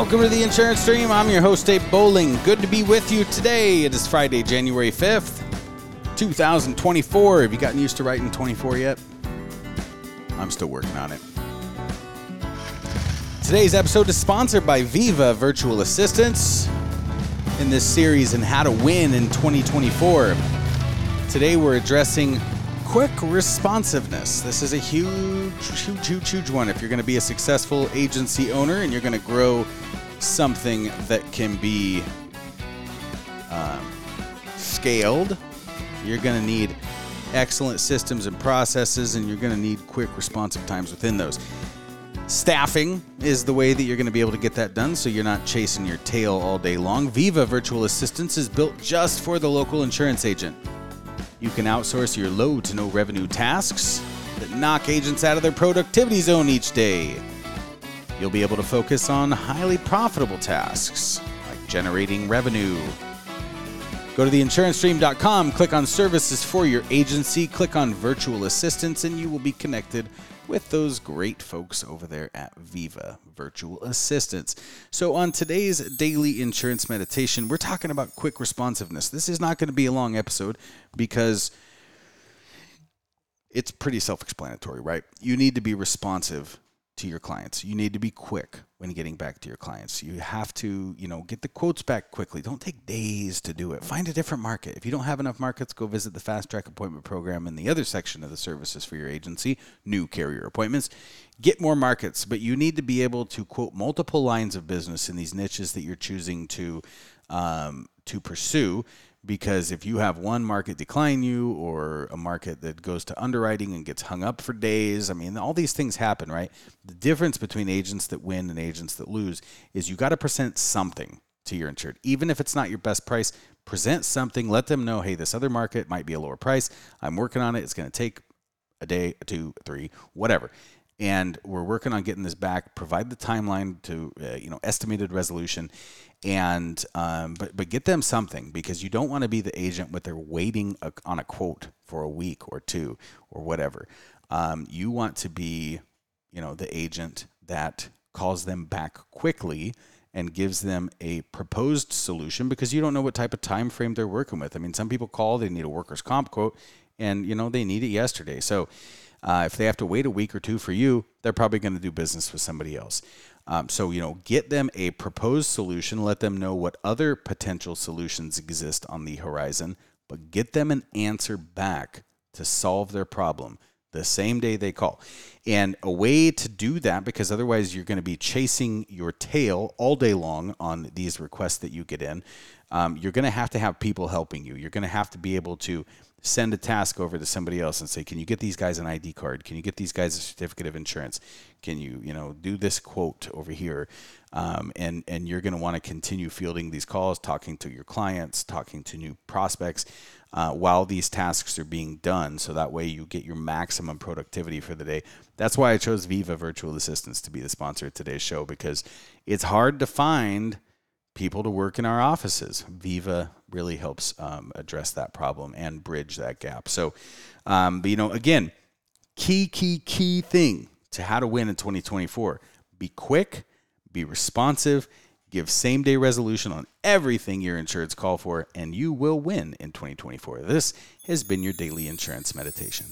Welcome to The Insurance Dream. I'm your host, Dave Bowling. Good to be with you today. It is Friday, January 5th, 2024. Have you gotten used to writing 24 yet? I'm still working on it. Today's episode is sponsored by Viva Virtual Assistants in this series on how to win in 2024. Today we're addressing quick responsiveness. This is a huge one if you're going to be a successful agency owner and you're going to grow something that can be scaled. You're going to need excellent systems and processes, and you're going to need quick responsive times within those. Staffing is the way that you're going to be able to get that done, so you're not chasing your tail all day long. Viva Virtual Assistants is built just for the local insurance agent. You can outsource your low to no revenue tasks that knock agents out of their productivity zone each day. You'll be able to focus on highly profitable tasks like generating revenue. Go to theinsuranceDream.com, click on services for your agency, click on virtual assistants, and you will be connected with those great folks over there at Viva Virtual Assistants. So on today's daily insurance meditation, we're talking about quick responsiveness. This is not going to be a long episode because it's pretty self-explanatory, right? You need to be responsive to your clients. You need to be quick when getting back to your clients. You have to, get the quotes back quickly. Don't take days to do it. Find a different market. If you don't have enough markets, go visit the Fast Track Appointment Program in the other section of the services for your agency, new carrier appointments. Get more markets, but you need to be able to quote multiple lines of business in these niches that you're choosing to pursue. Because if you have one market decline you or a market that goes to underwriting and gets hung up for days, all these things happen, right? The difference between agents that win and agents that lose is you got to present something to your insured. Even if it's not your best price, present something. Let them know, hey, this other market might be a lower price. I'm working on it. It's going to take a day, two, three, whatever. And we're working on getting this back. Provide the timeline to, estimated resolution, and but get them something, because you don't want to be the agent where they're waiting on a quote for a week or two or whatever. You want to be, the agent that calls them back quickly and gives them a proposed solution, because you don't know what type of time frame they're working with. Some people call, they need a workers' comp quote, and they need it yesterday. So. If they have to wait a week or two for you, they're probably going to do business with somebody else. So get them a proposed solution. Let them know what other potential solutions exist on the horizon, but get them an answer back to solve their problem the same day they call. And a way to do that, because otherwise you're going to be chasing your tail all day long on these requests that you get in, you're going to have people helping you. You're going to have to be able to send a task over to somebody else and say, can you get these guys an ID card? Can you get these guys a certificate of insurance? Can you, do this quote over here? And you're going to want to continue fielding these calls, talking to your clients, talking to new prospects while these tasks are being done. So that way you get your maximum productivity for the day. That's why I chose Viva Virtual Assistants to be the sponsor of today's show, because it's hard to find people to work in our offices. Viva really helps address that problem and bridge that gap. So, again, key thing to how to win in 2024. Be quick, be responsive, give same-day resolution on everything your insureds call for, and you will win in 2024. This has been your daily insurance meditation.